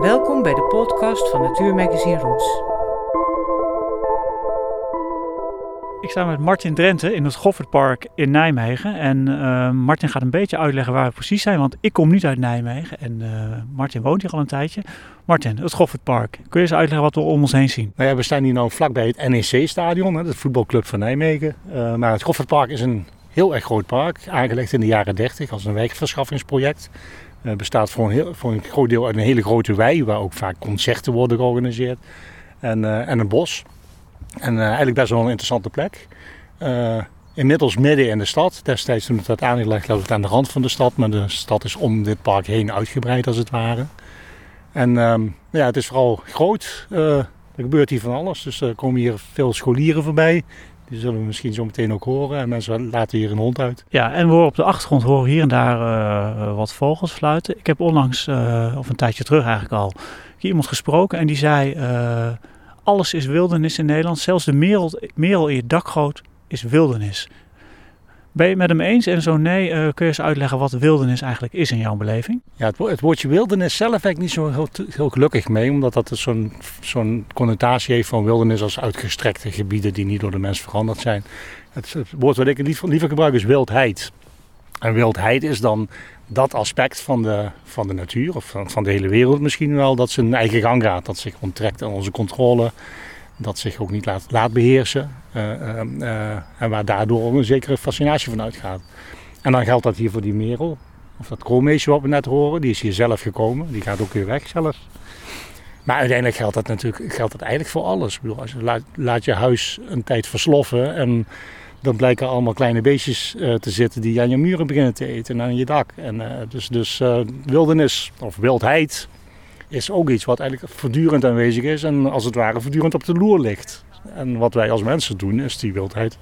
Welkom bij de podcast van Natuurmagazine Roots. Ik sta met Martin Drenthe in het Goffertpark in Nijmegen. En Martin gaat een beetje uitleggen waar we precies zijn, want ik kom niet uit Nijmegen. En Martin woont hier al een tijdje. Martin, het Goffertpark. Kun je eens uitleggen wat we om ons heen zien? Nou ja, we staan hier nou vlakbij het NEC-stadion, de voetbalclub van Nijmegen. Maar het Goffertpark is een heel erg groot park, aangelegd in de jaren 30 als een wijkverschaffingsproject. Het bestaat voor een groot deel uit een hele grote wei, waar ook vaak concerten worden georganiseerd. En een bos. En eigenlijk best wel een interessante plek. Inmiddels midden in de stad. Destijds toen het werd aangelegd, lag het aan de rand van de stad. Maar de stad is om dit park heen uitgebreid als het ware. En ja, het is vooral groot. Er gebeurt hier van alles. Dus er komen hier veel scholieren voorbij. Die zullen we misschien zo meteen ook horen. En mensen laten hier een hond uit. Ja, en we horen op de achtergrond hier en daar wat vogels fluiten. Ik heb onlangs, of een tijdje terug eigenlijk al, iemand gesproken. En die zei, alles is wildernis in Nederland. Zelfs de merel in je dakgoot is wildernis. Ben je het met hem eens? En zo nee, kun je eens uitleggen wat wildernis eigenlijk is in jouw beleving? Ja, het woordje wildernis zelf ben ik niet zo heel gelukkig mee. Omdat dat zo'n connotatie heeft van wildernis als uitgestrekte gebieden die niet door de mens veranderd zijn. Het woord wat ik liever gebruik is wildheid. En wildheid is dan dat aspect van de natuur of van de hele wereld misschien wel. Dat zijn eigen gang gaat, dat zich onttrekt aan onze controle. Dat zich ook niet laat beheersen en waar daardoor ook een zekere fascinatie van uitgaat. En dan geldt dat hier voor die merel, of dat koolmeesje wat we net horen, die is hier zelf gekomen, die gaat ook weer weg zelf. Maar uiteindelijk geldt dat eigenlijk voor alles. Ik bedoel, als je laat je huis een tijd versloffen en dan blijken allemaal kleine beestjes te zitten die aan je muren beginnen te eten en aan je dak. En, dus wildernis of wildheid is ook iets wat eigenlijk voortdurend aanwezig is en als het ware voortdurend op de loer ligt. En wat wij als mensen doen is die wildheid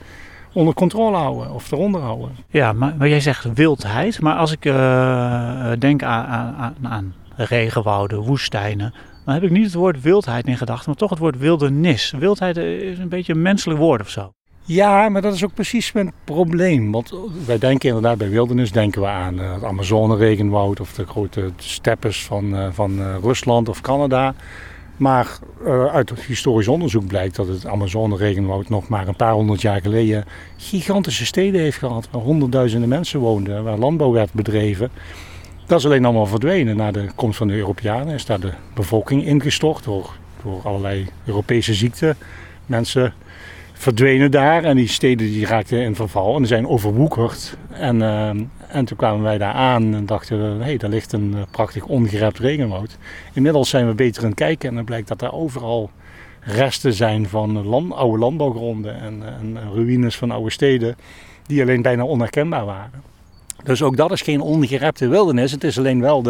onder controle houden of eronder houden. Ja, maar jij zegt wildheid, maar als ik denk aan regenwouden, woestijnen, dan heb ik niet het woord wildheid in gedachten, maar toch het woord wildernis. Wildheid is een beetje een menselijk woord of zo. Ja, maar dat is ook precies mijn probleem. Want wij denken inderdaad, bij wildernis denken we aan het Amazone-regenwoud of de grote steppes van Rusland of Canada. Maar uit historisch onderzoek blijkt dat het Amazone-regenwoud nog maar een paar honderd jaar geleden gigantische steden heeft gehad. Waar honderdduizenden mensen woonden, waar landbouw werd bedreven. Dat is alleen allemaal verdwenen. Na de komst van de Europeanen is daar de bevolking ingestort door allerlei Europese ziekten. Mensen verdwenen daar en die steden die raakten in verval en zijn overwoekerd. En toen kwamen wij daar aan en dachten we, hey, daar ligt een prachtig ongerept regenwoud. Inmiddels zijn we beter aan het kijken en dan blijkt dat daar overal resten zijn van oude landbouwgronden en ruïnes van oude steden die alleen bijna onherkenbaar waren. Dus ook dat is geen ongerepte wildernis, het is alleen wel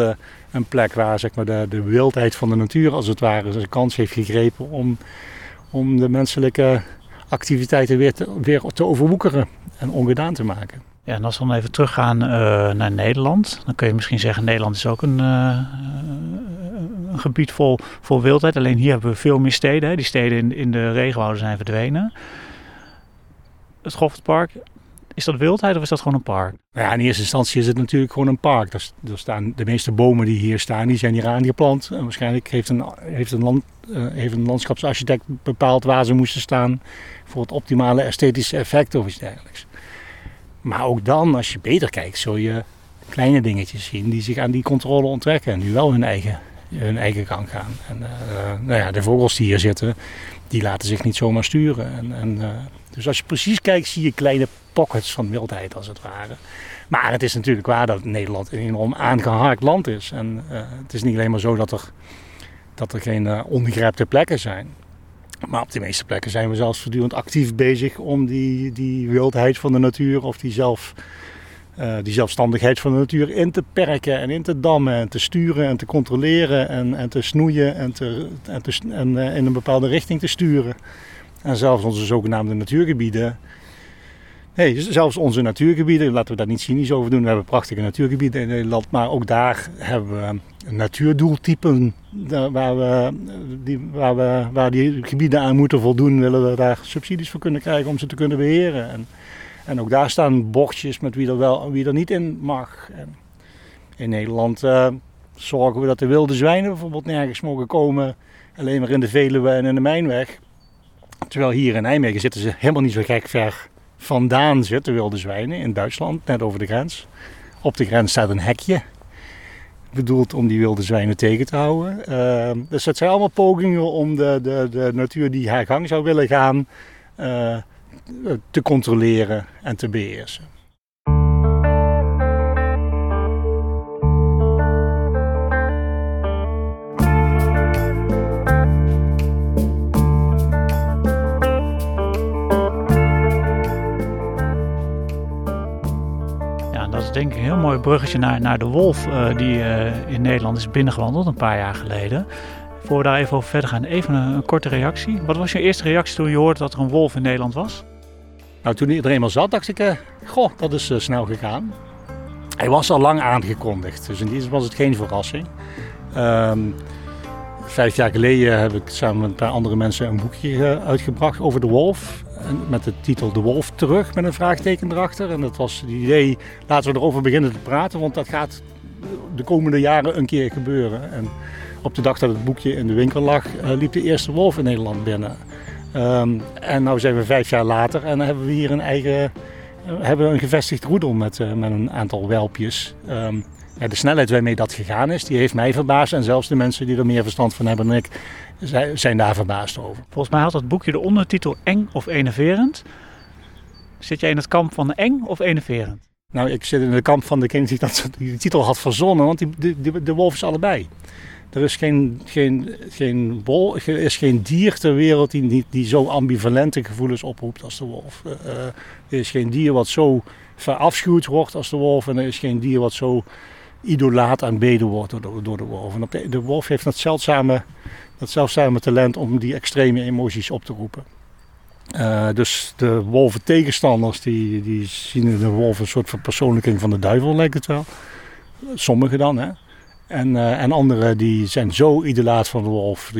een plek waar zeg maar, de wildheid van de natuur als het ware zijn kans heeft gegrepen om de menselijke activiteiten weer te overwoekeren en ongedaan te maken. Ja, en als we dan even teruggaan naar Nederland, dan kun je misschien zeggen Nederland is ook een gebied vol wildheid. Alleen hier hebben we veel meer steden. Hè. Die steden in de regenwouden zijn verdwenen. Het Goffertpark, is dat wildheid of is dat gewoon een park? Nou ja, in eerste instantie is het natuurlijk gewoon een park. Daar staan de meeste bomen die hier staan, die zijn hier aangeplant. En waarschijnlijk heeft een landschapsarchitect bepaald waar ze moesten staan voor het optimale esthetische effect of iets dergelijks. Maar ook dan, als je beter kijkt, zul je kleine dingetjes zien die zich aan die controle onttrekken en nu wel hun eigen gang gaan. En, nou ja, de vogels die hier zitten, die laten zich niet zomaar sturen. Dus als je precies kijkt, zie je kleine pockets van wildheid als het ware. Maar het is natuurlijk waar dat Nederland een enorm aangehaakt land is. En het is niet alleen maar zo dat er geen onbegrepte plekken zijn. Maar op de meeste plekken zijn we zelfs voortdurend actief bezig om die wildheid van de natuur of die zelfstandigheid van de natuur in te perken en in te dammen en te sturen en te controleren en te snoeien en in een bepaalde richting te sturen. En zelfs onze zogenaamde natuurgebieden. Laten we daar niet cynisch over doen. We hebben prachtige natuurgebieden in Nederland. Maar ook daar hebben we natuurdoeltypen waar die gebieden aan moeten voldoen. Willen we daar subsidies voor kunnen krijgen om ze te kunnen beheren. En ook daar staan bordjes met wie er wel en wie er niet in mag. En in Nederland zorgen we dat de wilde zwijnen bijvoorbeeld nergens mogen komen. Alleen maar in de Veluwe en in de Mijnweg. Terwijl hier in Nijmegen zitten ze helemaal niet zo gek ver vandaan zitten, wilde zwijnen. In Duitsland, net over de grens. Op de grens staat een hekje. Bedoeld om die wilde zwijnen tegen te houden. Dus dat zijn allemaal pogingen om de natuur die haar gang zou willen gaan te controleren en te beheersen. Denk ik een heel mooi bruggetje naar de wolf die in Nederland is binnengewandeld een paar jaar geleden. Voor we daar even over verder gaan, even een korte reactie. Wat was je eerste reactie toen je hoorde dat er een wolf in Nederland was? Nou, toen hij er eenmaal zat, dacht ik, goh, dat is snel gegaan. Hij was al lang aangekondigd, dus in die zin was het geen verrassing. 5 jaar geleden heb ik samen met een paar andere mensen een boekje uitgebracht over de wolf. Met de titel De Wolf terug, met een vraagteken erachter. En dat was het idee, laten we erover beginnen te praten, want dat gaat de komende jaren een keer gebeuren. En op de dag dat het boekje in de winkel lag, liep de eerste wolf in Nederland binnen. En nu zijn we 5 jaar later en hebben we hier een gevestigd roedel met een aantal welpjes. De snelheid waarmee dat gegaan is, die heeft mij verbaasd. En zelfs de mensen die er meer verstand van hebben dan ik, zijn daar verbaasd over. Volgens mij had dat boekje de ondertitel Eng of Enerverend. Zit jij in het kamp van de eng of enerverend? Nou, ik zit in het kamp van degene die de titel had verzonnen. Want de wolf is allebei. Er is geen dier ter wereld die zo ambivalente gevoelens oproept als de wolf. Er is geen dier wat zo verafschuwd wordt als de wolf. En er is geen dier wat zo idolaat aanbeden wordt door de wolf. En de wolf heeft dat zeldzame talent om die extreme emoties op te roepen. Dus de wolven tegenstanders die zien in de wolf een soort verpersoonlijking van de duivel, lijkt het wel. Sommigen dan, hè. En anderen die zijn zo idolaat van de wolf.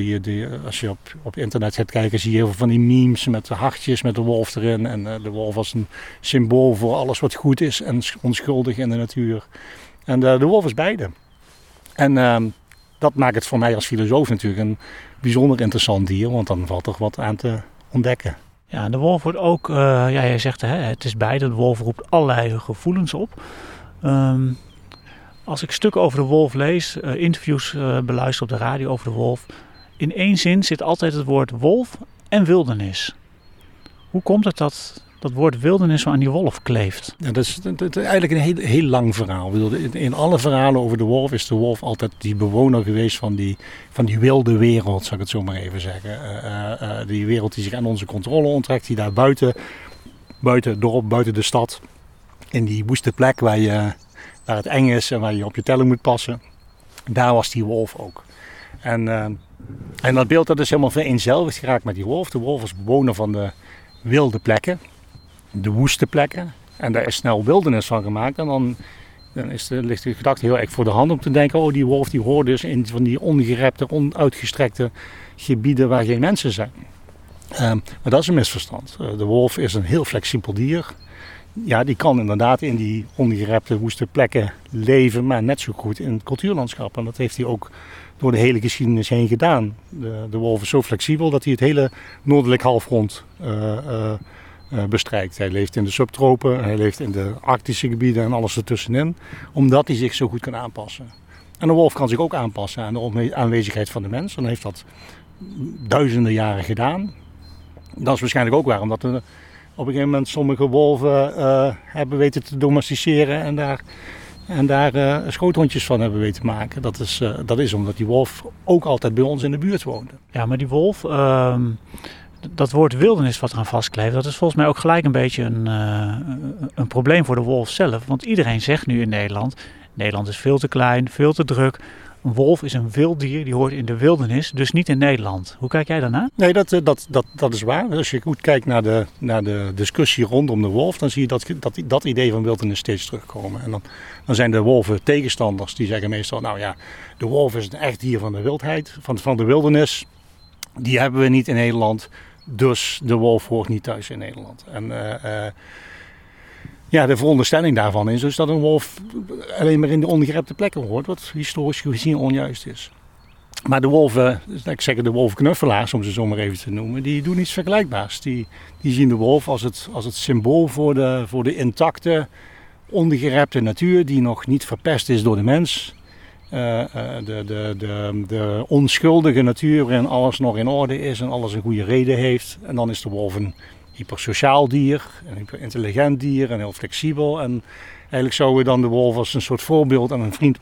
Als je op internet gaat kijken, zie je heel veel van die memes met de hartjes met de wolf erin. En de wolf als een symbool voor alles wat goed is en onschuldig in de natuur. En de wolf is beide. En dat maakt het voor mij als filosoof natuurlijk een bijzonder interessant dier. Want dan valt er wat aan te ontdekken. Ja, de wolf wordt ook... jij zegt het is beide. De wolf roept allerlei gevoelens op. Als ik stukken over de wolf lees, interviews beluister op de radio over de wolf. In één zin zit altijd het woord wolf en wildernis. Hoe komt het dat dat woord wildernis zo aan die wolf kleeft? Ja, dat is eigenlijk een heel, heel lang verhaal. Ik bedoel, in alle verhalen over de wolf is de wolf altijd die bewoner geweest van die wilde wereld, zal ik het zo maar even zeggen. Die wereld die zich aan onze controle onttrekt, die daar buiten het dorp, buiten de stad, in die woeste plek waar het eng is en waar je op je tellen moet passen. Daar was die wolf ook. En dat beeld dat is helemaal vereenzelvigd geraakt met die wolf. De wolf was bewoner van de wilde plekken, de woeste plekken. En daar is snel wildernis van gemaakt. En dan ligt de gedachte heel erg voor de hand om te denken... oh, die wolf die hoort dus in van die ongerepte, onuitgestrekte gebieden waar geen mensen zijn. Maar dat is een misverstand. De wolf is een heel flexibel dier... Ja, die kan inderdaad in die ongerepte woeste plekken leven, maar net zo goed in het cultuurlandschap. En dat heeft hij ook door de hele geschiedenis heen gedaan. De wolf is zo flexibel dat hij het hele noordelijk halfrond bestrijkt. Hij leeft in de subtropen, hij leeft in de arctische gebieden en alles ertussenin, omdat hij zich zo goed kan aanpassen. En de wolf kan zich ook aanpassen aan de aanwezigheid van de mens. En hij heeft dat duizenden jaren gedaan. Dat is waarschijnlijk ook waar, omdat de... Op een gegeven moment sommige wolven hebben weten te domesticeren en daar schoothondjes van hebben weten maken. Dat is omdat die wolf ook altijd bij ons in de buurt woonde. Ja, maar die wolf, dat woord wildernis wat eraan vastkleeft, dat is volgens mij ook gelijk een beetje een probleem voor de wolf zelf. Want iedereen zegt nu in Nederland is veel te klein, veel te druk. Een wolf is een wild dier, die hoort in de wildernis, dus niet in Nederland. Hoe kijk jij daarna? Nee, dat is waar. Als je goed kijkt naar de discussie rondom de wolf, dan zie je dat idee van wildernis steeds terugkomen. En dan zijn de wolven tegenstanders, die zeggen meestal, nou ja, de wolf is een echt dier van de wildheid, van de wildernis. Die hebben we niet in Nederland, dus de wolf hoort niet thuis in Nederland. En Ja, de veronderstelling daarvan is dus dat een wolf alleen maar in de ongerepte plekken hoort, wat historisch gezien onjuist is. Maar de wolven, ik zeg de wolvenknuffelaars om ze zo maar even te noemen, die doen iets vergelijkbaars. Die zien de wolf als het symbool voor de intacte, ongerepte natuur die nog niet verpest is door de mens. De onschuldige natuur waarin alles nog in orde is en alles een goede reden heeft. En dan is de wolf een hypersociaal dier, een hyperintelligent dier en heel flexibel. En eigenlijk zouden we dan de wolf als een soort voorbeeld en een vriend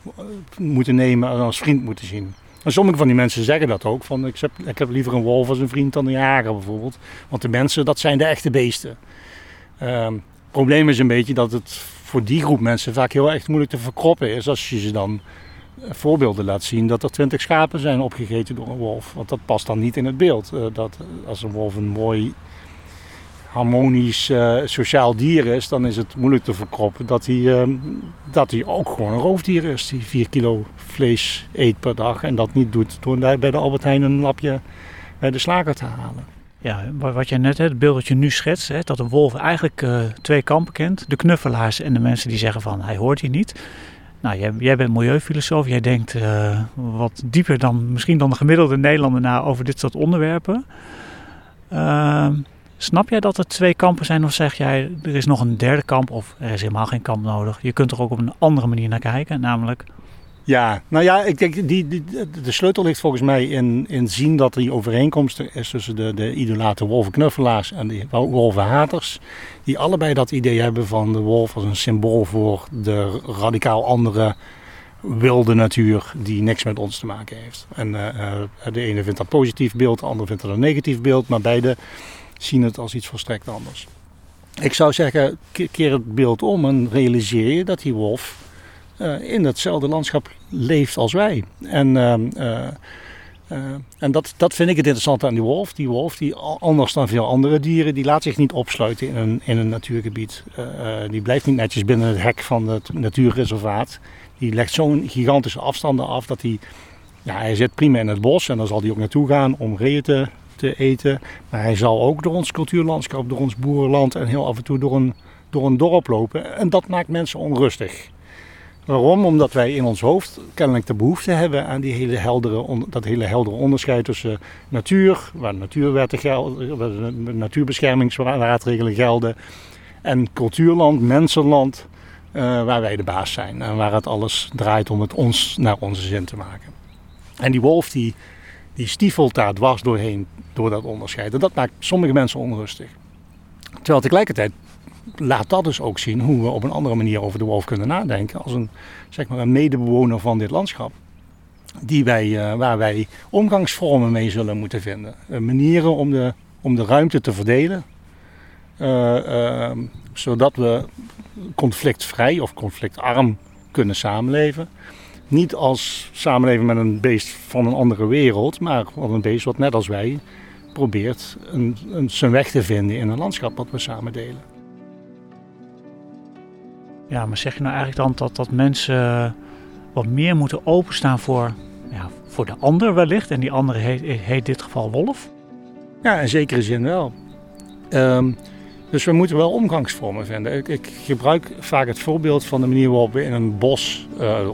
moeten nemen en als vriend moeten zien. En sommige van die mensen zeggen dat ook, van ik heb liever een wolf als een vriend dan een jager bijvoorbeeld. Want de mensen, dat zijn de echte beesten. Het probleem is een beetje dat het voor die groep mensen vaak heel erg moeilijk te verkroppen is als je ze dan voorbeelden laat zien dat er 20 schapen zijn opgegeten door een wolf. Want dat past dan niet in het beeld. Dat als een wolf een mooi, harmonisch, sociaal dier is, dan is het moeilijk te verkroppen dat hij ook gewoon een roofdier is die 4 kilo vlees eet per dag en dat niet doet door bij de Albert Heijn een lapje bij de slager te halen. Ja, wat jij net, het beeld dat je nu schetst, hè, dat een wolf eigenlijk twee kampen kent. De knuffelaars en de mensen die zeggen van hij hoort hier niet. Nou, jij bent milieufilosoof, jij denkt wat dieper dan misschien dan de gemiddelde Nederlander na over dit soort onderwerpen. Snap jij dat er twee kampen zijn of zeg jij er is nog een derde kamp of er is helemaal geen kamp nodig? Je kunt er ook op een andere manier naar kijken, namelijk... Ja, nou ja, ik denk de sleutel ligt volgens mij in zien dat die overeenkomst er is tussen de idolate wolvenknuffelaars en de wolvenhaters. Die allebei dat idee hebben van de wolf als een symbool voor de radicaal andere wilde natuur die niks met ons te maken heeft. En de ene vindt dat positief beeld, de ander vindt dat een negatief beeld, maar beide zien het als iets volstrekt anders. Ik zou zeggen, keer het beeld om en realiseer je dat die wolf in hetzelfde landschap leeft als wij. En dat vind ik het interessante aan die wolf. Die wolf, die anders dan veel andere dieren, die laat zich niet opsluiten in een natuurgebied. Die blijft niet netjes binnen het hek van het natuurreservaat. Die legt zo'n gigantische afstanden af dat hij... Ja, hij zit prima in het bos en dan zal hij ook naartoe gaan om reeën te eten. Maar hij zal ook door ons cultuurlandschap, door ons boerenland en heel af en toe door een dorp lopen. En dat maakt mensen onrustig. Waarom? Omdat wij in ons hoofd kennelijk de behoefte hebben aan dat hele heldere onderscheid tussen natuur, waar natuurwetten gelden, waar natuurbeschermingsmaatregelen gelden, en cultuurland, mensenland, waar wij de baas zijn en waar het alles draait om het ons naar onze zin te maken. En die wolf die stiefelt daar dwars doorheen door dat onderscheid. En dat maakt sommige mensen onrustig. Terwijl tegelijkertijd laat dat dus ook zien hoe we op een andere manier over de wolf kunnen nadenken. Als een medebewoner van dit landschap. Waar wij omgangsvormen mee zullen moeten vinden. Manieren om de ruimte te verdelen. Zodat we conflictvrij of conflictarm kunnen samenleven. Niet als samenleving met een beest van een andere wereld, maar een beest wat net als wij probeert zijn weg te vinden in een landschap wat we samen delen. Ja, maar zeg je nou eigenlijk dan dat mensen wat meer moeten openstaan voor de ander wellicht? En die andere heet dit geval wolf? Ja, in zekere zin wel. Dus we moeten wel omgangsvormen vinden. Ik gebruik vaak het voorbeeld van de manier waarop we in een bos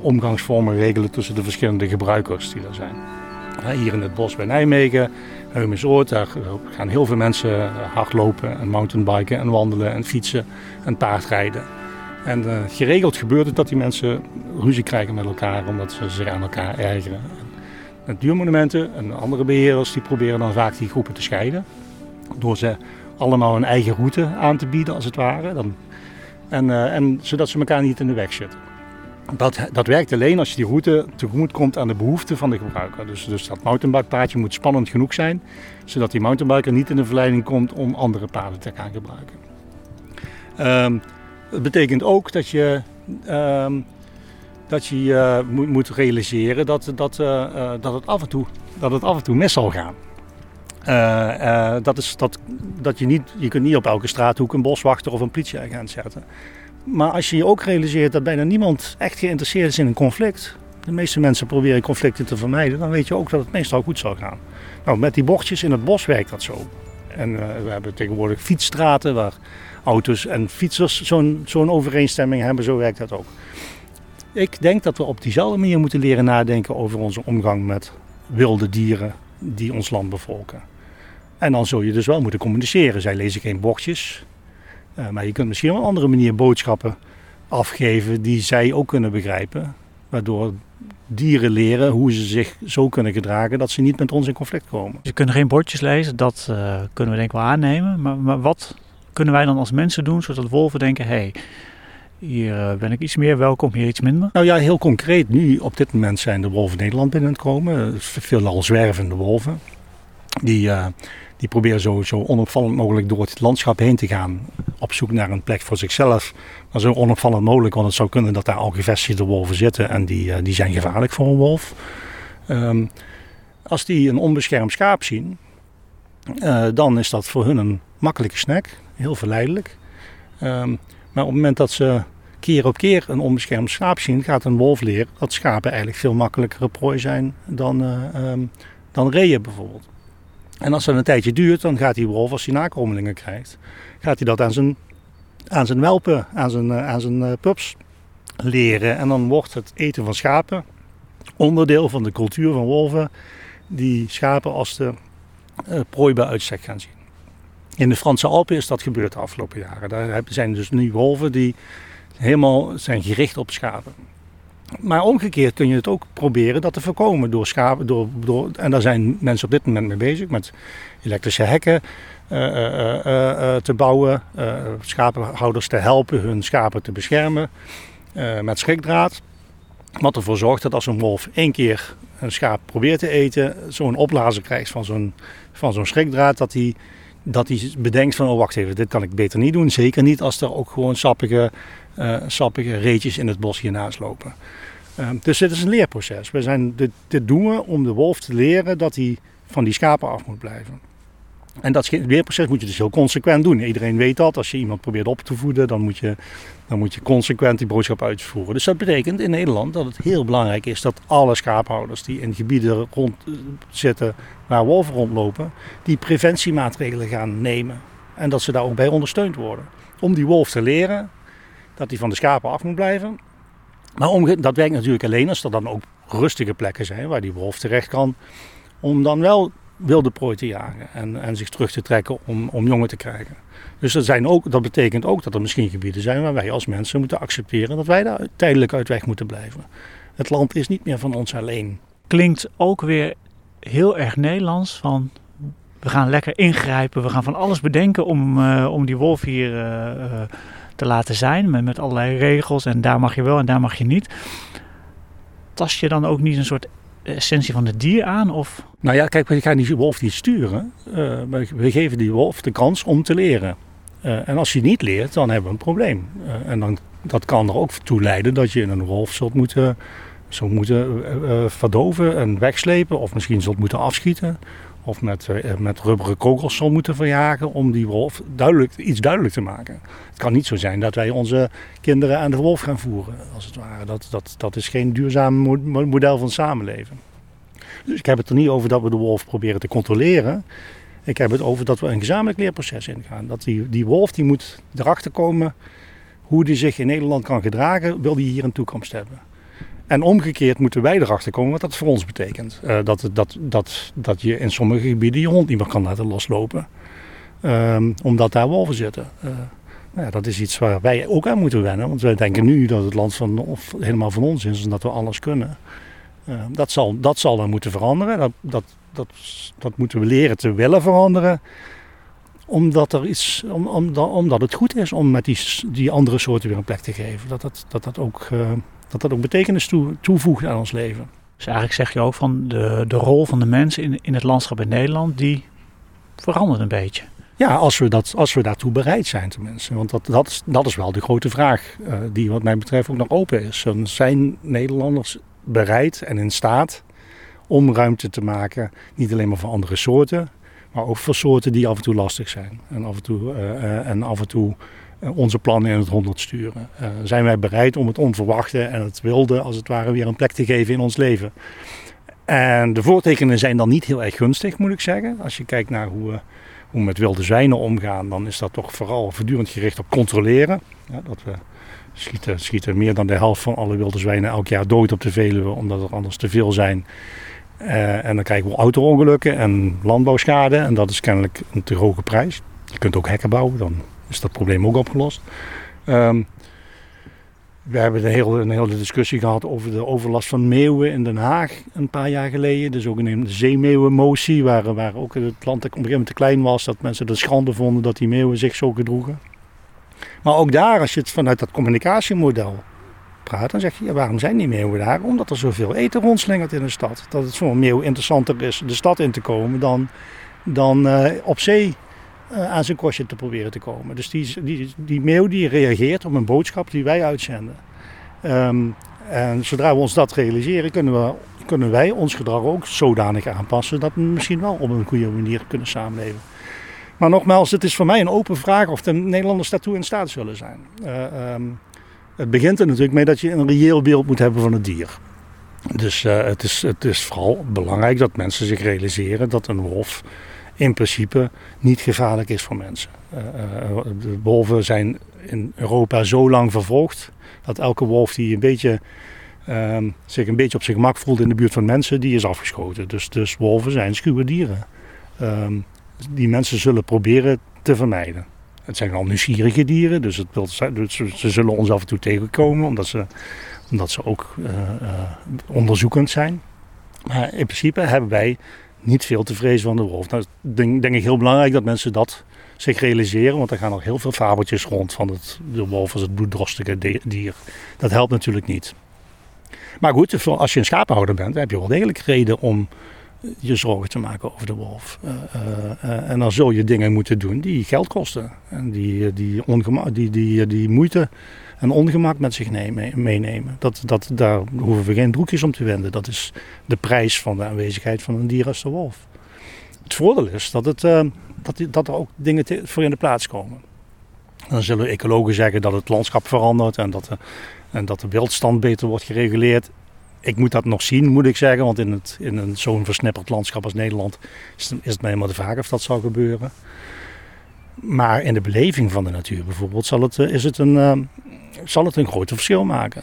omgangsvormen regelen tussen de verschillende gebruikers die er zijn. Hier in het bos bij Nijmegen, Heumensoord, daar gaan heel veel mensen hardlopen en mountainbiken en wandelen en fietsen en paardrijden. En geregeld gebeurt het dat die mensen ruzie krijgen met elkaar omdat ze zich aan elkaar ergeren. Natuurmonumenten en andere beheerders die proberen dan vaak die groepen te scheiden door ze allemaal hun eigen route aan te bieden als het ware. En zodat ze elkaar niet in de weg zitten. Dat werkt alleen als je die route tegemoet komt aan de behoeften van de gebruiker. Dus dat mountainbikepaadje moet spannend genoeg zijn, zodat die mountainbiker niet in de verleiding komt om andere paden te gaan gebruiken. Het betekent ook dat je moet realiseren dat het af en toe mis zal gaan. Je kunt niet op elke straathoek een boswachter of een politieagent zetten. Maar als je je ook realiseert dat bijna niemand echt geïnteresseerd is in een conflict. De meeste mensen proberen conflicten te vermijden. Dan weet je ook dat het meestal goed zal gaan. Nou, met die bochtjes in het bos werkt dat zo. En we hebben tegenwoordig fietsstraten waar auto's en fietsers zo'n overeenstemming hebben. Zo werkt dat ook. Ik denk dat we op diezelfde manier moeten leren nadenken over onze omgang met wilde dieren die ons land bevolken. En dan zul je dus wel moeten communiceren. Zij lezen geen bordjes, maar je kunt misschien op een andere manier boodschappen afgeven die zij ook kunnen begrijpen. Waardoor dieren leren hoe ze zich zo kunnen gedragen dat ze niet met ons in conflict komen. Ze kunnen geen bordjes lezen, dat kunnen we denk ik wel aannemen. Maar wat kunnen wij dan als mensen doen zodat wolven denken, hey, hier ben ik iets meer welkom, hier iets minder? Nou ja, heel concreet. Nu op dit moment zijn de wolven Nederland binnen het komen. Veelal zwervende wolven. Die proberen zo onopvallend mogelijk door het landschap heen te gaan. Op zoek naar een plek voor zichzelf. Maar zo onopvallend mogelijk, want het zou kunnen dat daar al gevestigde wolven zitten. En die zijn gevaarlijk voor een wolf. Als die een onbeschermd schaap zien, dan is dat voor hun een makkelijke snack. Heel verleidelijk. Maar op het moment dat ze keer op keer een onbeschermd schaap zien, gaat een wolf leren dat schapen eigenlijk veel makkelijkere prooi zijn dan reeën bijvoorbeeld. En als dat een tijdje duurt, dan gaat die wolf, als hij nakomelingen krijgt, gaat hij dat aan zijn welpen, aan zijn pups leren. En dan wordt het eten van schapen onderdeel van de cultuur van wolven die schapen als de prooi bij uitstek gaan zien. In de Franse Alpen is dat gebeurd de afgelopen jaren. Daar zijn dus nu wolven die helemaal zijn gericht op schapen. Maar omgekeerd kun je het ook proberen dat te voorkomen door schapen. En daar zijn mensen op dit moment mee bezig met elektrische hekken te bouwen. Schapenhouders te helpen hun schapen te beschermen met schrikdraad. Wat ervoor zorgt dat als een wolf één keer een schaap probeert te eten, zo'n opblazen krijgt van zo'n schrikdraad dat hij bedenkt van, oh wacht even, dit kan ik beter niet doen. Zeker niet als er ook gewoon sappige reetjes in het bos hiernaast lopen. Dus dit is een leerproces. Dit doen we om de wolf te leren dat hij van die schapen af moet blijven. En dat leerproces moet je dus heel consequent doen. Iedereen weet dat. Als je iemand probeert op te voeden, dan moet je consequent die boodschap uitvoeren. Dus dat betekent in Nederland dat het heel belangrijk is dat alle schaaphouders die in gebieden rond zitten waar wolven rondlopen, die preventiemaatregelen gaan nemen. En dat ze daar ook bij ondersteund worden. Om die wolf te leren dat hij van de schapen af moet blijven. Maar dat werkt natuurlijk alleen als er dan ook rustige plekken zijn waar die wolf terecht kan. Om dan wel wilde prooi te jagen en zich terug te trekken om jongen te krijgen. Dus dat betekent ook dat er misschien gebieden zijn waar wij als mensen moeten accepteren dat wij daar tijdelijk uit weg moeten blijven. Het land is niet meer van ons alleen. Klinkt ook weer heel erg Nederlands van, we gaan lekker ingrijpen, we gaan van alles bedenken om die wolf hier te laten zijn. Met allerlei regels en daar mag je wel en daar mag je niet. Tast je dan ook niet een soort essentie van het dier aan? Of? Nou ja, kijk, we gaan die wolf niet sturen. We geven die wolf de kans om te leren. En als hij niet leert, dan hebben we een probleem. Dat kan er ook toe leiden dat je een wolf zult moeten verdoven en wegslepen. Of misschien zult moeten afschieten. Of met rubberen kogels zal moeten verjagen om die wolf duidelijk te maken. Het kan niet zo zijn dat wij onze kinderen aan de wolf gaan voeren, als het ware. Dat is geen duurzaam model van samenleven. Dus ik heb het er niet over dat we de wolf proberen te controleren. Ik heb het over dat we een gezamenlijk leerproces ingaan. Dat die wolf die moet erachter komen hoe die zich in Nederland kan gedragen, wil die hier een toekomst hebben. En omgekeerd moeten wij erachter komen wat dat voor ons betekent. Dat je in sommige gebieden je hond niet meer kan laten loslopen. Omdat daar wolven zitten. Dat is iets waar wij ook aan moeten wennen. Want wij denken nu dat het land helemaal van ons is en dat we alles kunnen. Dat zal dan moeten veranderen. Dat moeten we leren te willen veranderen. Omdat het goed is om met die andere soorten weer een plek te geven. Dat ook betekenis toevoegt aan ons leven. Dus eigenlijk zeg je ook van de rol van de mens in het landschap in Nederland, die verandert een beetje. Ja, als we daartoe bereid zijn tenminste. Want dat is wel de grote vraag die wat mij betreft ook nog open is. Zijn Nederlanders bereid en in staat om ruimte te maken, niet alleen maar voor andere soorten, maar ook voor soorten die af en toe lastig zijn en af en toe onze plannen in het honderd sturen. Zijn wij bereid om het onverwachte en het wilde als het ware weer een plek te geven in ons leven? En de voortekenen zijn dan niet heel erg gunstig, moet ik zeggen. Als je kijkt naar hoe, hoe we met wilde zwijnen omgaan, dan is dat toch vooral voortdurend gericht op controleren. Ja, dat we schieten meer dan de helft van alle wilde zwijnen elk jaar dood op de Veluwe, omdat er anders te veel zijn. En dan krijgen we auto-ongelukken en landbouwschade en dat is kennelijk een te hoge prijs. Je kunt ook hekken bouwen, dan is dat probleem ook opgelost. We hebben een hele discussie gehad over de overlast van meeuwen in Den Haag een paar jaar geleden. De zogenaamde zeemeeuwenmotie, waar ook het land op een gegeven moment te klein was. Dat mensen het schande vonden dat die meeuwen zich zo gedroegen. Maar ook daar, als je het vanuit dat communicatiemodel praat, dan zeg je, ja, waarom zijn die meeuwen daar? Omdat er zoveel eten rondslingert in de stad. Dat het voor een meeuw interessanter is de stad in te komen dan op zee aan zijn kostje te proberen te komen. Dus die meeuw die reageert op een boodschap die wij uitzenden. En zodra we ons dat realiseren, kunnen wij ons gedrag ook zodanig aanpassen dat we misschien wel op een goede manier kunnen samenleven. Maar nogmaals, het is voor mij een open vraag of de Nederlanders daartoe in staat zullen zijn. Het begint er natuurlijk mee dat je een reëel beeld moet hebben van het dier. Dus het is vooral belangrijk dat mensen zich realiseren dat een wolf in principe niet gevaarlijk is voor mensen. De wolven zijn in Europa zo lang vervolgd dat elke wolf die zich een beetje op zijn gemak voelt in de buurt van mensen, die is afgeschoten. Dus wolven zijn schuwe dieren. Die mensen zullen proberen te vermijden. Het zijn al nieuwsgierige dieren, dus ze zullen ons af en toe tegenkomen omdat ze ook onderzoekend zijn. Maar in principe hebben wij niet veel te vrezen van de wolf. Dat is denk ik heel belangrijk dat mensen dat zich realiseren. Want er gaan nog heel veel fabeltjes rond van de wolf als het bloeddorstige dier. Dat helpt natuurlijk niet. Maar goed, als je een schapenhouder bent, dan heb je wel degelijk reden om je zorgen te maken over de wolf. En dan zul je dingen moeten doen die geld kosten. En die moeite en ongemak met zich meenemen. Daar hoeven we geen doekjes om te wenden. Dat is de prijs van de aanwezigheid van een dier als de wolf. Het voordeel is dat er ook dingen voor in de plaats komen. Dan zullen ecologen zeggen dat het landschap verandert en dat de wildstand beter wordt gereguleerd. Ik moet dat nog zien, moet ik zeggen, want in zo'n versnipperd landschap als Nederland is het mij helemaal de vraag of dat zou gebeuren. Maar in de beleving van de natuur bijvoorbeeld zal het een groot verschil maken.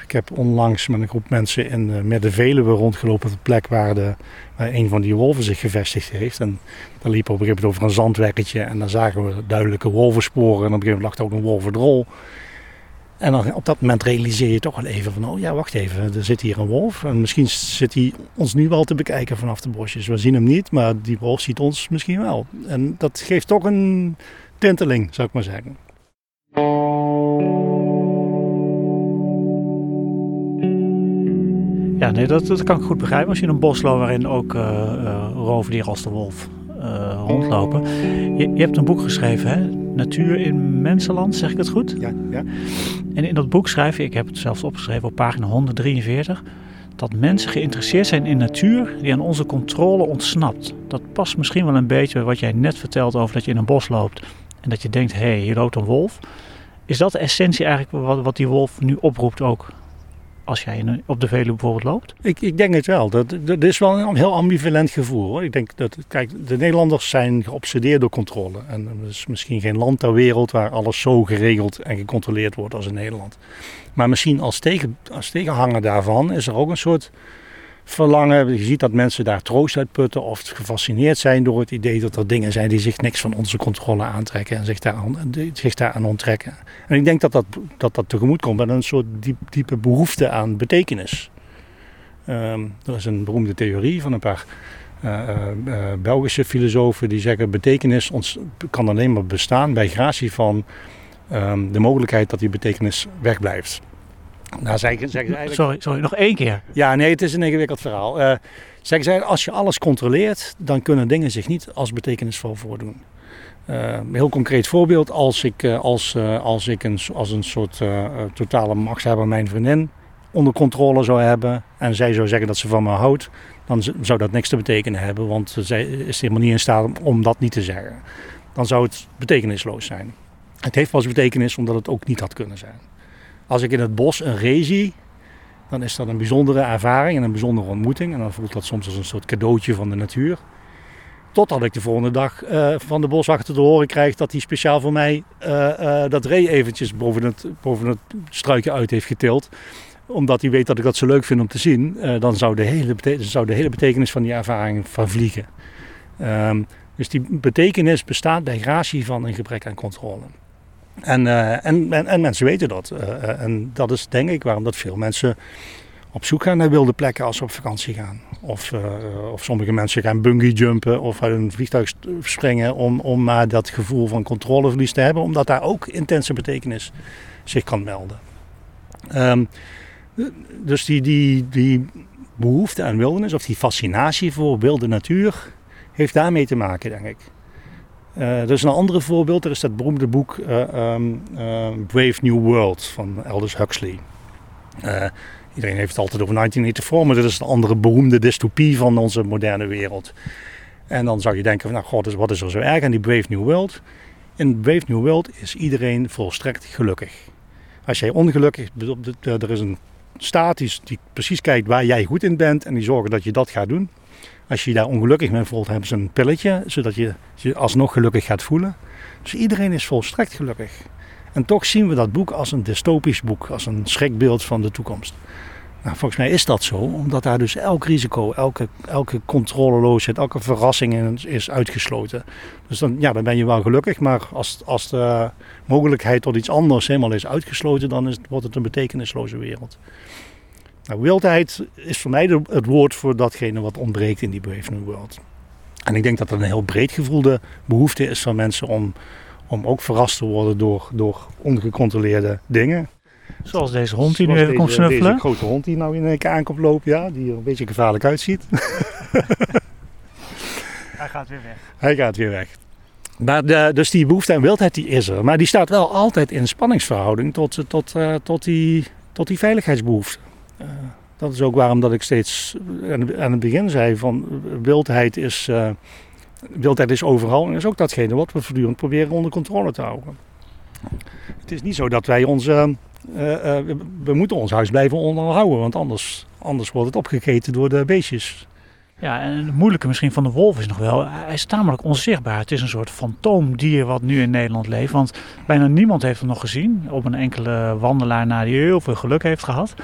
Ik heb onlangs met een groep mensen met de Veluwe rondgelopen op de plek waar een van die wolven zich gevestigd heeft. En daar liepen we op een gegeven moment over een zandweggetje en daar zagen we duidelijke wolvensporen. En op een gegeven moment lag er ook een wolvendrol. En dan op dat moment realiseer je toch wel even van, oh ja, wacht even, er zit hier een wolf. En misschien zit hij ons nu wel te bekijken vanaf de bosjes. We zien hem niet, maar die wolf ziet ons misschien wel. En dat geeft toch een tinteling, zou ik maar zeggen. Ja, nee, dat kan ik goed begrijpen. Als je in een bos loopt waarin ook roofdieren als de wolf rondlopen. Je hebt een boek geschreven, hè? Natuur in Mensenland, zeg ik het goed? Ja, ja. En in dat boek schrijf ik heb het zelfs opgeschreven op pagina 143... dat mensen geïnteresseerd zijn in natuur die aan onze controle ontsnapt. Dat past misschien wel een beetje bij wat jij net vertelt over dat je in een bos loopt en dat je denkt, hé, hier loopt een wolf. Is dat de essentie eigenlijk wat die wolf nu oproept ook? Als jij op de Veluwe bijvoorbeeld loopt? Ik denk het wel. Dat is wel een heel ambivalent gevoel, hoor. Ik denk dat, kijk, de Nederlanders zijn geobsedeerd door controle. En er is misschien geen land ter wereld waar alles zo geregeld en gecontroleerd wordt als in Nederland. Maar misschien als tegenhanger daarvan is er ook een soort verlangen. Je ziet dat mensen daar troost uit putten of gefascineerd zijn door het idee dat er dingen zijn die zich niks van onze controle aantrekken en zich daaraan onttrekken. En ik denk dat tegemoet komt met een soort diepe behoefte aan betekenis. Er is een beroemde theorie van een paar Belgische filosofen die zeggen betekenis kan alleen maar bestaan bij gratie van de mogelijkheid dat die betekenis wegblijft. Nou, zeggen ze sorry, nog één keer. Ja, nee, het is een ingewikkeld verhaal. Zeggen zij, als je alles controleert, dan kunnen dingen zich niet als betekenisvol voordoen. Een heel concreet voorbeeld, als ik een soort totale machtshebber mijn vriendin onder controle zou hebben en zij zou zeggen dat ze van me houdt, dan zou dat niks te betekenen hebben, want zij is helemaal niet in staat om dat niet te zeggen. Dan zou het betekenisloos zijn. Het heeft pas betekenis omdat het ook niet had kunnen zijn. Als ik in het bos een ree zie, dan is dat een bijzondere ervaring en een bijzondere ontmoeting. En dan voelt dat soms als een soort cadeautje van de natuur. Totdat ik de volgende dag van de boswachter te horen krijg dat hij speciaal voor mij dat ree eventjes boven het struikje uit heeft getild. Omdat hij weet dat ik dat zo leuk vind om te zien. Dan zou de hele betekenis van die ervaring van vliegen. Dus die betekenis bestaat bij gratie van een gebrek aan controle. En mensen weten dat. En dat is denk ik waarom dat veel mensen op zoek gaan naar wilde plekken als ze op vakantie gaan. Of sommige mensen gaan bungee jumpen of uit een vliegtuig springen om maar dat gevoel van controleverlies te hebben. Omdat daar ook intense betekenis zich kan melden. Dus die behoefte aan wildernis of die fascinatie voor wilde natuur heeft daarmee te maken, denk ik. Dus een ander voorbeeld, er is dat beroemde boek Brave New World van Aldous Huxley. Iedereen heeft het altijd over 1984, maar dit is een andere beroemde dystopie van onze moderne wereld. En dan zou je denken van, nou god, wat is er zo erg aan die Brave New World? In Brave New World is iedereen volstrekt gelukkig. Als jij ongelukkig bent, er is een staat die precies kijkt waar jij goed in bent en die zorgen dat je dat gaat doen. Als je daar ongelukkig mee voelt, hebben ze een pilletje, zodat je alsnog gelukkig gaat voelen. Dus iedereen is volstrekt gelukkig. En toch zien we dat boek als een dystopisch boek, als een schrikbeeld van de toekomst. Nou, volgens mij is dat zo, omdat daar dus elk risico, elke controleloosheid, elke verrassing in is uitgesloten. Dus dan ben je wel gelukkig, maar als de mogelijkheid tot iets anders helemaal is uitgesloten, dan wordt het een betekenisloze wereld. Nou, wildheid is voor mij het woord voor datgene wat ontbreekt in die Brave New World. En ik denk dat dat een heel breed gevoelde behoefte is van mensen om ook verrast te worden door ongecontroleerde dingen. Zoals deze hond die nu even komt snuffelen. Deze grote hond die nou in een keer aankomt lopen, ja, die er een beetje gevaarlijk uitziet. Hij gaat weer weg. Maar dus die behoefte aan wildheid die is er. Maar die staat wel altijd in spanningsverhouding tot die veiligheidsbehoefte. Dat is ook waarom dat ik steeds aan het begin zei van wildheid is overal en is ook datgene wat we voortdurend proberen onder controle te houden. Het is niet zo dat wij we moeten ons huis blijven onderhouden, want anders wordt het opgegeten door de beestjes. Ja, en het moeilijke misschien van de wolf is nog wel, hij is tamelijk onzichtbaar. Het is een soort fantoomdier wat nu in Nederland leeft, want bijna niemand heeft hem nog gezien. Op een enkele wandelaar na die heel veel geluk heeft gehad.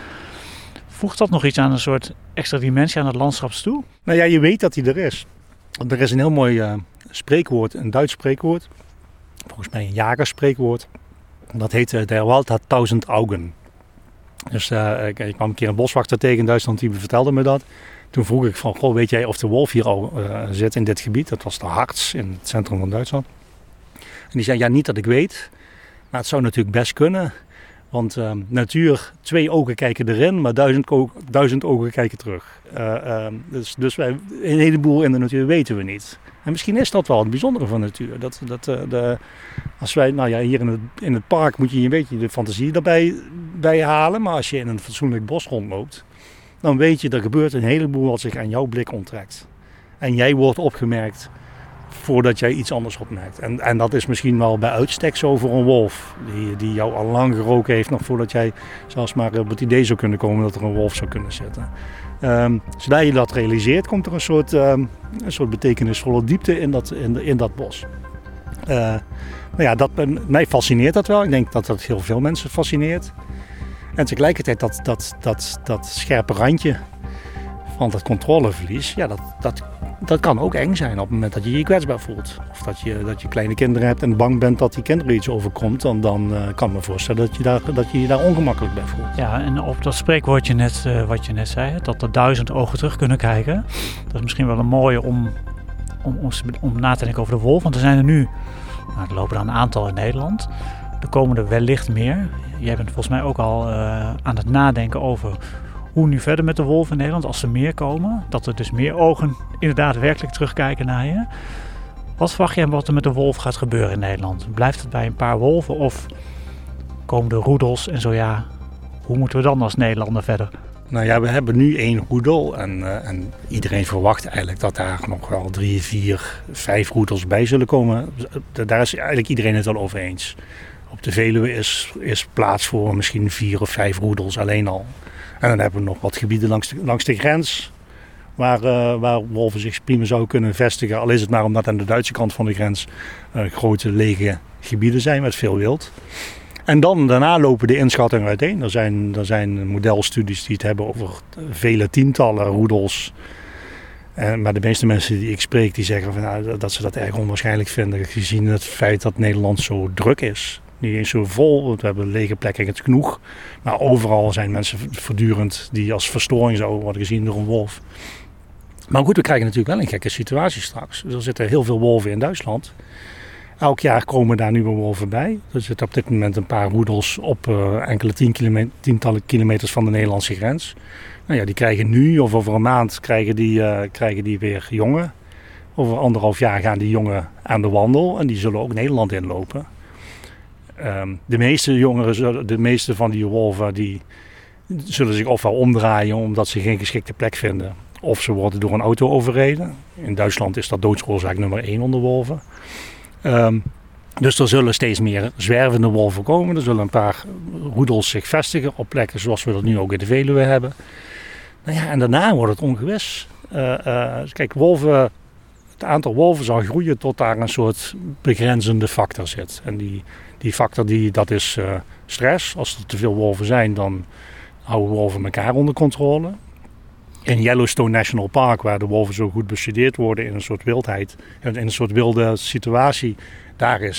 Voegt dat nog iets aan, een soort extra dimensie aan het landschap toe? Nou ja, je weet dat hij er is. Want er is een heel mooi spreekwoord, een Duits spreekwoord. Volgens mij een jagerspreekwoord. Dat heet der Wald hat tausend Augen. Dus ik kwam een keer een boswachter tegen in Duitsland, die vertelde me dat. Toen vroeg ik van, goh, weet jij of de wolf hier al zit in dit gebied? Dat was de Harz in het centrum van Duitsland. En die zei, ja, niet dat ik weet. Maar het zou natuurlijk best kunnen. Want natuur, 2 ogen kijken erin, maar 1000 ogen kijken terug. Dus wij, een heleboel in de natuur weten we niet. En misschien is dat wel het bijzondere van natuur. Als wij, nou ja, hier in het park moet je een beetje de fantasie erbij bijhalen. Maar als je in een fatsoenlijk bos rondloopt, dan weet je, er gebeurt een heleboel wat zich aan jouw blik onttrekt. En jij wordt opgemerkt voordat jij iets anders opmerkt. En dat is misschien wel bij uitstek zo voor een wolf. Die jou al lang geroken heeft, nog voordat jij zelfs maar op het idee zou kunnen komen dat er een wolf zou kunnen zitten. Zodra je dat realiseert, komt er een soort betekenisvolle diepte in dat bos. Mij fascineert dat wel. Ik denk dat dat heel veel mensen fascineert. En tegelijkertijd dat scherpe randje van dat controleverlies, ja, dat kan ook eng zijn op het moment dat je je kwetsbaar voelt. Of dat je kleine kinderen hebt en bang bent dat die kinderen iets overkomt. Dan kan ik me voorstellen dat je je daar ongemakkelijk bij voelt. Ja, en op dat spreekwoordje wat je net zei, dat er 1000 ogen terug kunnen kijken. Dat is misschien wel een mooie om na te denken over de wolf. Want er zijn er nu, nou, er lopen er een aantal in Nederland. Er komen er wellicht meer. Jij bent volgens mij ook al aan het nadenken over hoe nu verder met de wolven in Nederland, als er meer komen. Dat er dus meer ogen inderdaad werkelijk terugkijken naar je. Wat verwacht jij wat er met de wolf gaat gebeuren in Nederland? Blijft het bij een paar wolven of komen er roedels? En zo ja, hoe moeten we dan als Nederlander verder? Nou ja, we hebben nu 1 roedel en iedereen verwacht eigenlijk dat daar nog wel 3, 4, 5 roedels bij zullen komen. Daar is eigenlijk iedereen het al over eens. Op de Veluwe is plaats voor misschien 4 of 5 roedels alleen al. En dan hebben we nog wat gebieden langs de grens. waar wolven zich prima zou kunnen vestigen. Al is het maar omdat aan de Duitse kant van de grens grote lege gebieden zijn met veel wild. En dan, daarna lopen de inschattingen uiteen. Er zijn modelstudies die het hebben over vele tientallen roedels. Maar de meeste mensen die ik spreek, die zeggen van, dat ze dat erg onwaarschijnlijk vinden. Gezien het feit dat Nederland zo druk is. Niet eens zo vol, we hebben lege plekken het genoeg. Maar overal zijn mensen voortdurend die als verstoring zouden worden gezien door een wolf. Maar goed, we krijgen natuurlijk wel een gekke situatie straks. Dus er zitten heel veel wolven in Duitsland. Elk jaar komen daar nieuwe wolven bij. Er zitten op dit moment een paar roedels op enkele tientallen kilometers van de Nederlandse grens. Nou ja, die krijgen nu of over een maand krijgen die weer jongen. Over 1,5 jaar gaan die jongen aan de wandel en die zullen ook Nederland inlopen. De meeste van die wolven die zullen zich ofwel omdraaien omdat ze geen geschikte plek vinden. Of ze worden door een auto overreden. In Duitsland is dat doodsoorzaak nummer 1 onder wolven. Dus er zullen steeds meer zwervende wolven komen. Er zullen een paar roedels zich vestigen op plekken zoals we dat nu ook in de Veluwe hebben. Nou ja, en daarna wordt het ongewis. Kijk, wolven, het aantal wolven zal groeien tot daar een soort begrenzende factor zit. En die factor, dat is stress. Als er te veel wolven zijn, dan houden wolven elkaar onder controle. In Yellowstone National Park, waar de wolven zo goed bestudeerd worden in een soort wildheid, in een soort wilde situatie, daar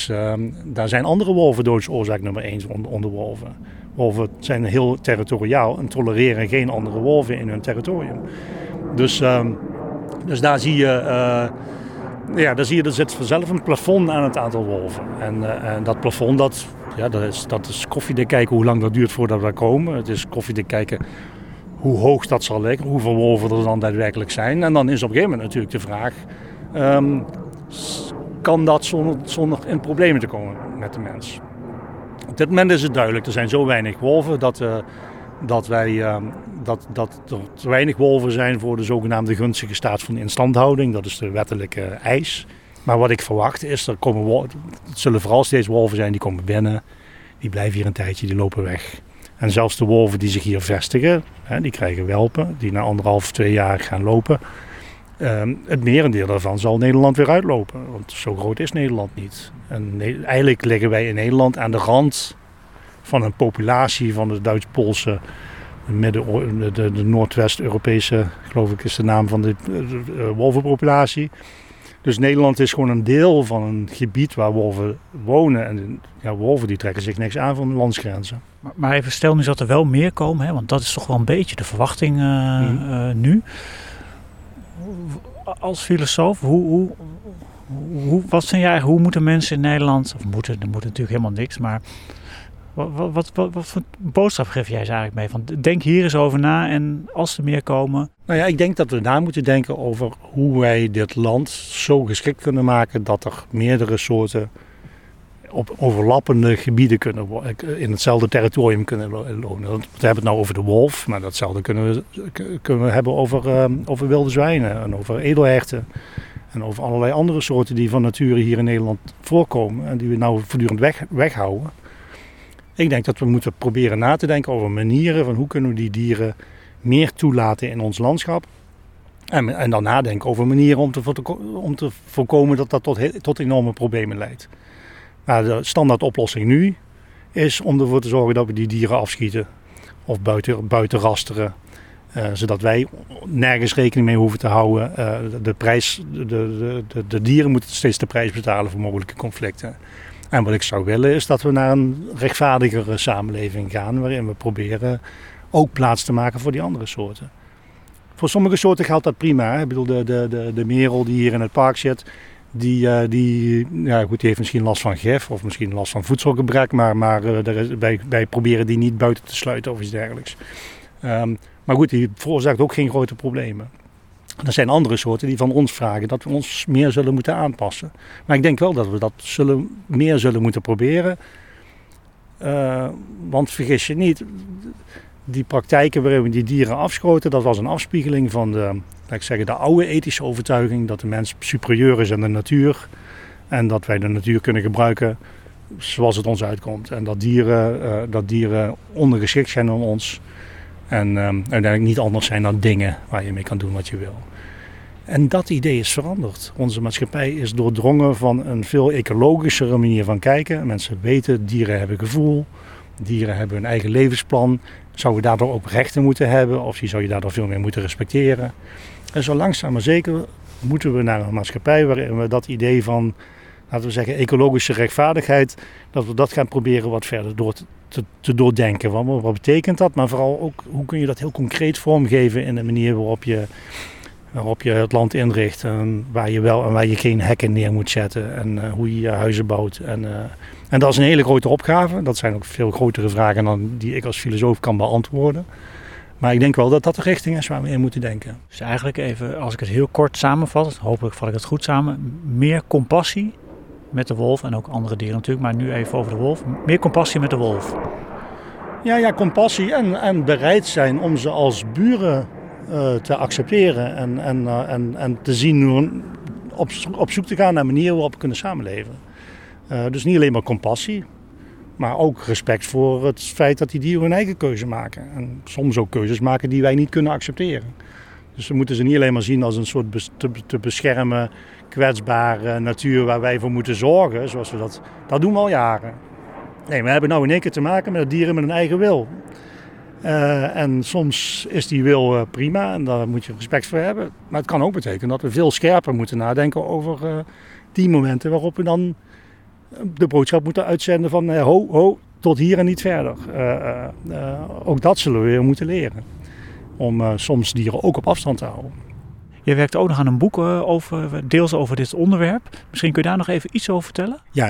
zijn andere wolven doodsoorzaak nummer 1 onder wolven. Wolven zijn heel territoriaal en tolereren geen andere wolven in hun territorium. Dus daar zie je, er zit vanzelf een plafond aan het aantal wolven. En dat plafond, dat is koffiedik kijken hoe lang dat duurt voordat we daar komen. Het is koffiedik kijken hoe hoog dat zal liggen, hoeveel wolven er dan daadwerkelijk zijn. En dan is op een gegeven moment natuurlijk de vraag, kan dat zonder in problemen te komen met de mens? Op dit moment is het duidelijk, er zijn zo weinig wolven dat er te weinig wolven zijn voor de zogenaamde gunstige staat van instandhouding. Dat is de wettelijke eis. Maar wat ik verwacht is, het zullen vooral steeds wolven zijn die komen binnen, die blijven hier een tijdje, die lopen weg. En zelfs de wolven die zich hier vestigen, die krijgen welpen, die na 1,5, 2 jaar gaan lopen. Het merendeel daarvan zal Nederland weer uitlopen, want zo groot is Nederland niet. En eigenlijk liggen wij in Nederland aan de rand van een populatie van de Duits-Poolse, de Noordwest-Europese, geloof ik is de naam van de wolvenpopulatie. Dus Nederland is gewoon een deel van een gebied waar wolven wonen. En ja, wolven die trekken zich niks aan van de landsgrenzen. Maar even stel nu dat er wel meer komen, hè? Want dat is toch wel een beetje de verwachting nu. Als filosoof, hoe moeten mensen in Nederland, of moeten natuurlijk helemaal niks, maar wat voor boodschap geef jij ze eigenlijk mee? Van, denk hier eens over na en als er meer komen. Nou ja, ik denk dat we na moeten denken over hoe wij dit land zo geschikt kunnen maken dat er meerdere soorten op overlappende gebieden kunnen in hetzelfde territorium kunnen wonen. We hebben het nou over de wolf, maar datzelfde kunnen we hebben over wilde zwijnen en over edelherten. En over allerlei andere soorten die van nature hier in Nederland voorkomen en die we nou voortdurend weghouden. Ik denk dat we moeten proberen na te denken over manieren van hoe kunnen we die dieren meer toelaten in ons landschap. En dan nadenken over manieren om te voorkomen dat dat tot enorme problemen leidt. Maar de standaard oplossing nu is om ervoor te zorgen dat we die dieren afschieten of buiten rasteren. Zodat wij nergens rekening mee hoeven te houden. De dieren moeten steeds de prijs betalen voor mogelijke conflicten. En wat ik zou willen is dat we naar een rechtvaardigere samenleving gaan, waarin we proberen ook plaats te maken voor die andere soorten. Voor sommige soorten geldt dat prima. Hè? Ik bedoel, de merel die hier in het park zit, die heeft misschien last van gif of misschien last van voedselgebrek, maar wij proberen die niet buiten te sluiten of iets dergelijks. Maar goed, die veroorzaakt ook geen grote problemen. Er zijn andere soorten die van ons vragen dat we ons meer zullen moeten aanpassen. Maar ik denk wel dat we dat meer zullen moeten proberen. Want vergis je niet, die praktijken waarin we die dieren afschoten, dat was een afspiegeling van de oude ethische overtuiging dat de mens superieur is aan de natuur. En dat wij de natuur kunnen gebruiken zoals het ons uitkomt. En dat dieren ondergeschikt zijn aan ons. En uiteindelijk niet anders zijn dan dingen waar je mee kan doen wat je wil. En dat idee is veranderd. Onze maatschappij is doordrongen van een veel ecologischere manier van kijken. Mensen weten, dieren hebben gevoel, dieren hebben hun eigen levensplan. Zouden we daardoor ook rechten moeten hebben of die zou je daardoor veel meer moeten respecteren. En zo langzaam maar zeker moeten we naar een maatschappij waarin we dat idee van, laten we zeggen, ecologische rechtvaardigheid, dat we dat gaan proberen wat verder door te doordenken. Want wat betekent dat? Maar vooral ook, hoe kun je dat heel concreet vormgeven in de manier waarop je het land inricht en waar je wel en waar je geen hekken neer moet zetten en hoe je huizen bouwt. En dat is een hele grote opgave. Dat zijn ook veel grotere vragen dan die ik als filosoof kan beantwoorden. Maar ik denk wel dat dat de richting is waar we in moeten denken. Dus eigenlijk even, als ik het heel kort samenvat, hopelijk vat ik het goed samen, meer compassie met de wolf en ook andere dieren natuurlijk, maar nu even over de wolf. Meer compassie met de wolf. Ja, compassie en bereid zijn om ze als buren te accepteren en te zien hoe op zoek te gaan naar manieren waarop we kunnen samenleven. Dus niet alleen maar compassie, maar ook respect voor het feit dat die dieren hun eigen keuze maken. En soms ook keuzes maken die wij niet kunnen accepteren. Dus we moeten ze niet alleen maar zien als een soort te beschermen, kwetsbare natuur waar wij voor moeten zorgen, zoals we dat doen we al jaren. Nee, we hebben nou in één keer te maken met dieren met hun eigen wil. En soms is die wil prima en daar moet je respect voor hebben. Maar het kan ook betekenen dat we veel scherper moeten nadenken over die momenten waarop we dan de boodschap moeten uitzenden van ho, tot hier en niet verder. Ook dat zullen we weer moeten leren. Om soms dieren ook op afstand te houden. Je werkt ook nog aan een boek deels over dit onderwerp. Misschien kun je daar nog even iets over vertellen? Ja,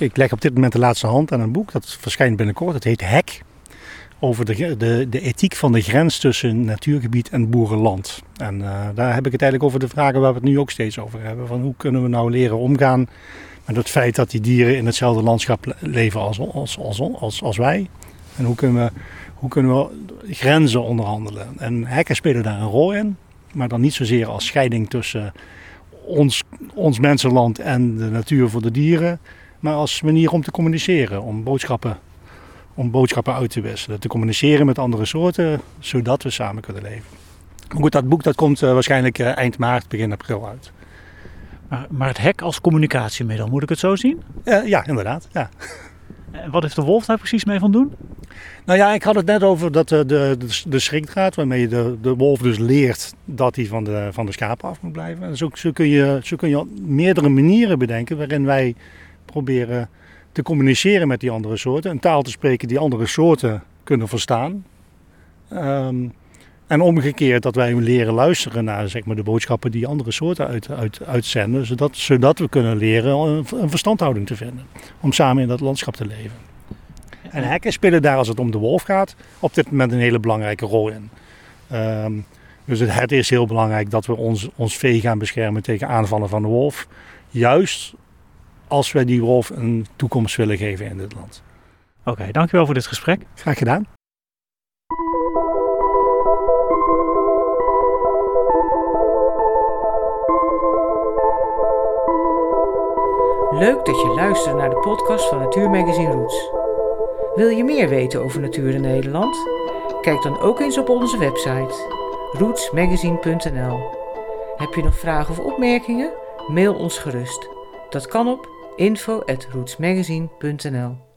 ik leg op dit moment de laatste hand aan een boek. Dat verschijnt binnenkort. Het heet Hek. Over de ethiek van de grens tussen natuurgebied en boerenland. En daar heb ik het eigenlijk over de vragen waar we het nu ook steeds over hebben. Van hoe kunnen we nou leren omgaan met het feit dat die dieren in hetzelfde landschap leven als wij. En hoe kunnen we grenzen onderhandelen. En hekken spelen daar een rol in. Maar dan niet zozeer als scheiding tussen ons mensenland en de natuur voor de dieren. Maar als manier om te communiceren, om boodschappen uit te wisselen, te communiceren met andere soorten, zodat we samen kunnen leven. Maar goed, dat boek dat komt waarschijnlijk eind maart, begin april uit. Maar het hek als communicatiemiddel, moet ik het zo zien? Ja, inderdaad. Ja. En wat heeft de wolf daar precies mee van doen? Nou ja, ik had het net over dat de schrikdraad, waarmee de wolf dus leert dat hij van de schapen af moet blijven. En zo kun je op meerdere manieren bedenken waarin wij proberen te communiceren met die andere soorten. Een taal te spreken die andere soorten kunnen verstaan. En omgekeerd dat wij leren luisteren naar, zeg maar, de boodschappen die andere soorten uitzenden. Zodat we kunnen leren een verstandhouding te vinden. Om samen in dat landschap te leven. En hekken spelen daar, als het om de wolf gaat, op dit moment een hele belangrijke rol in. Dus het is heel belangrijk dat we ons vee gaan beschermen tegen aanvallen van de wolf. Juist als wij die wolf een toekomst willen geven in dit land. Oké, dankjewel voor dit gesprek. Graag gedaan. Leuk dat je luistert naar de podcast van Natuurmagazine Roots. Wil je meer weten over natuur in Nederland? Kijk dan ook eens op onze website rootsmagazine.nl. Heb je nog vragen of opmerkingen? Mail ons gerust. Dat kan op info@rootsmagazine.nl.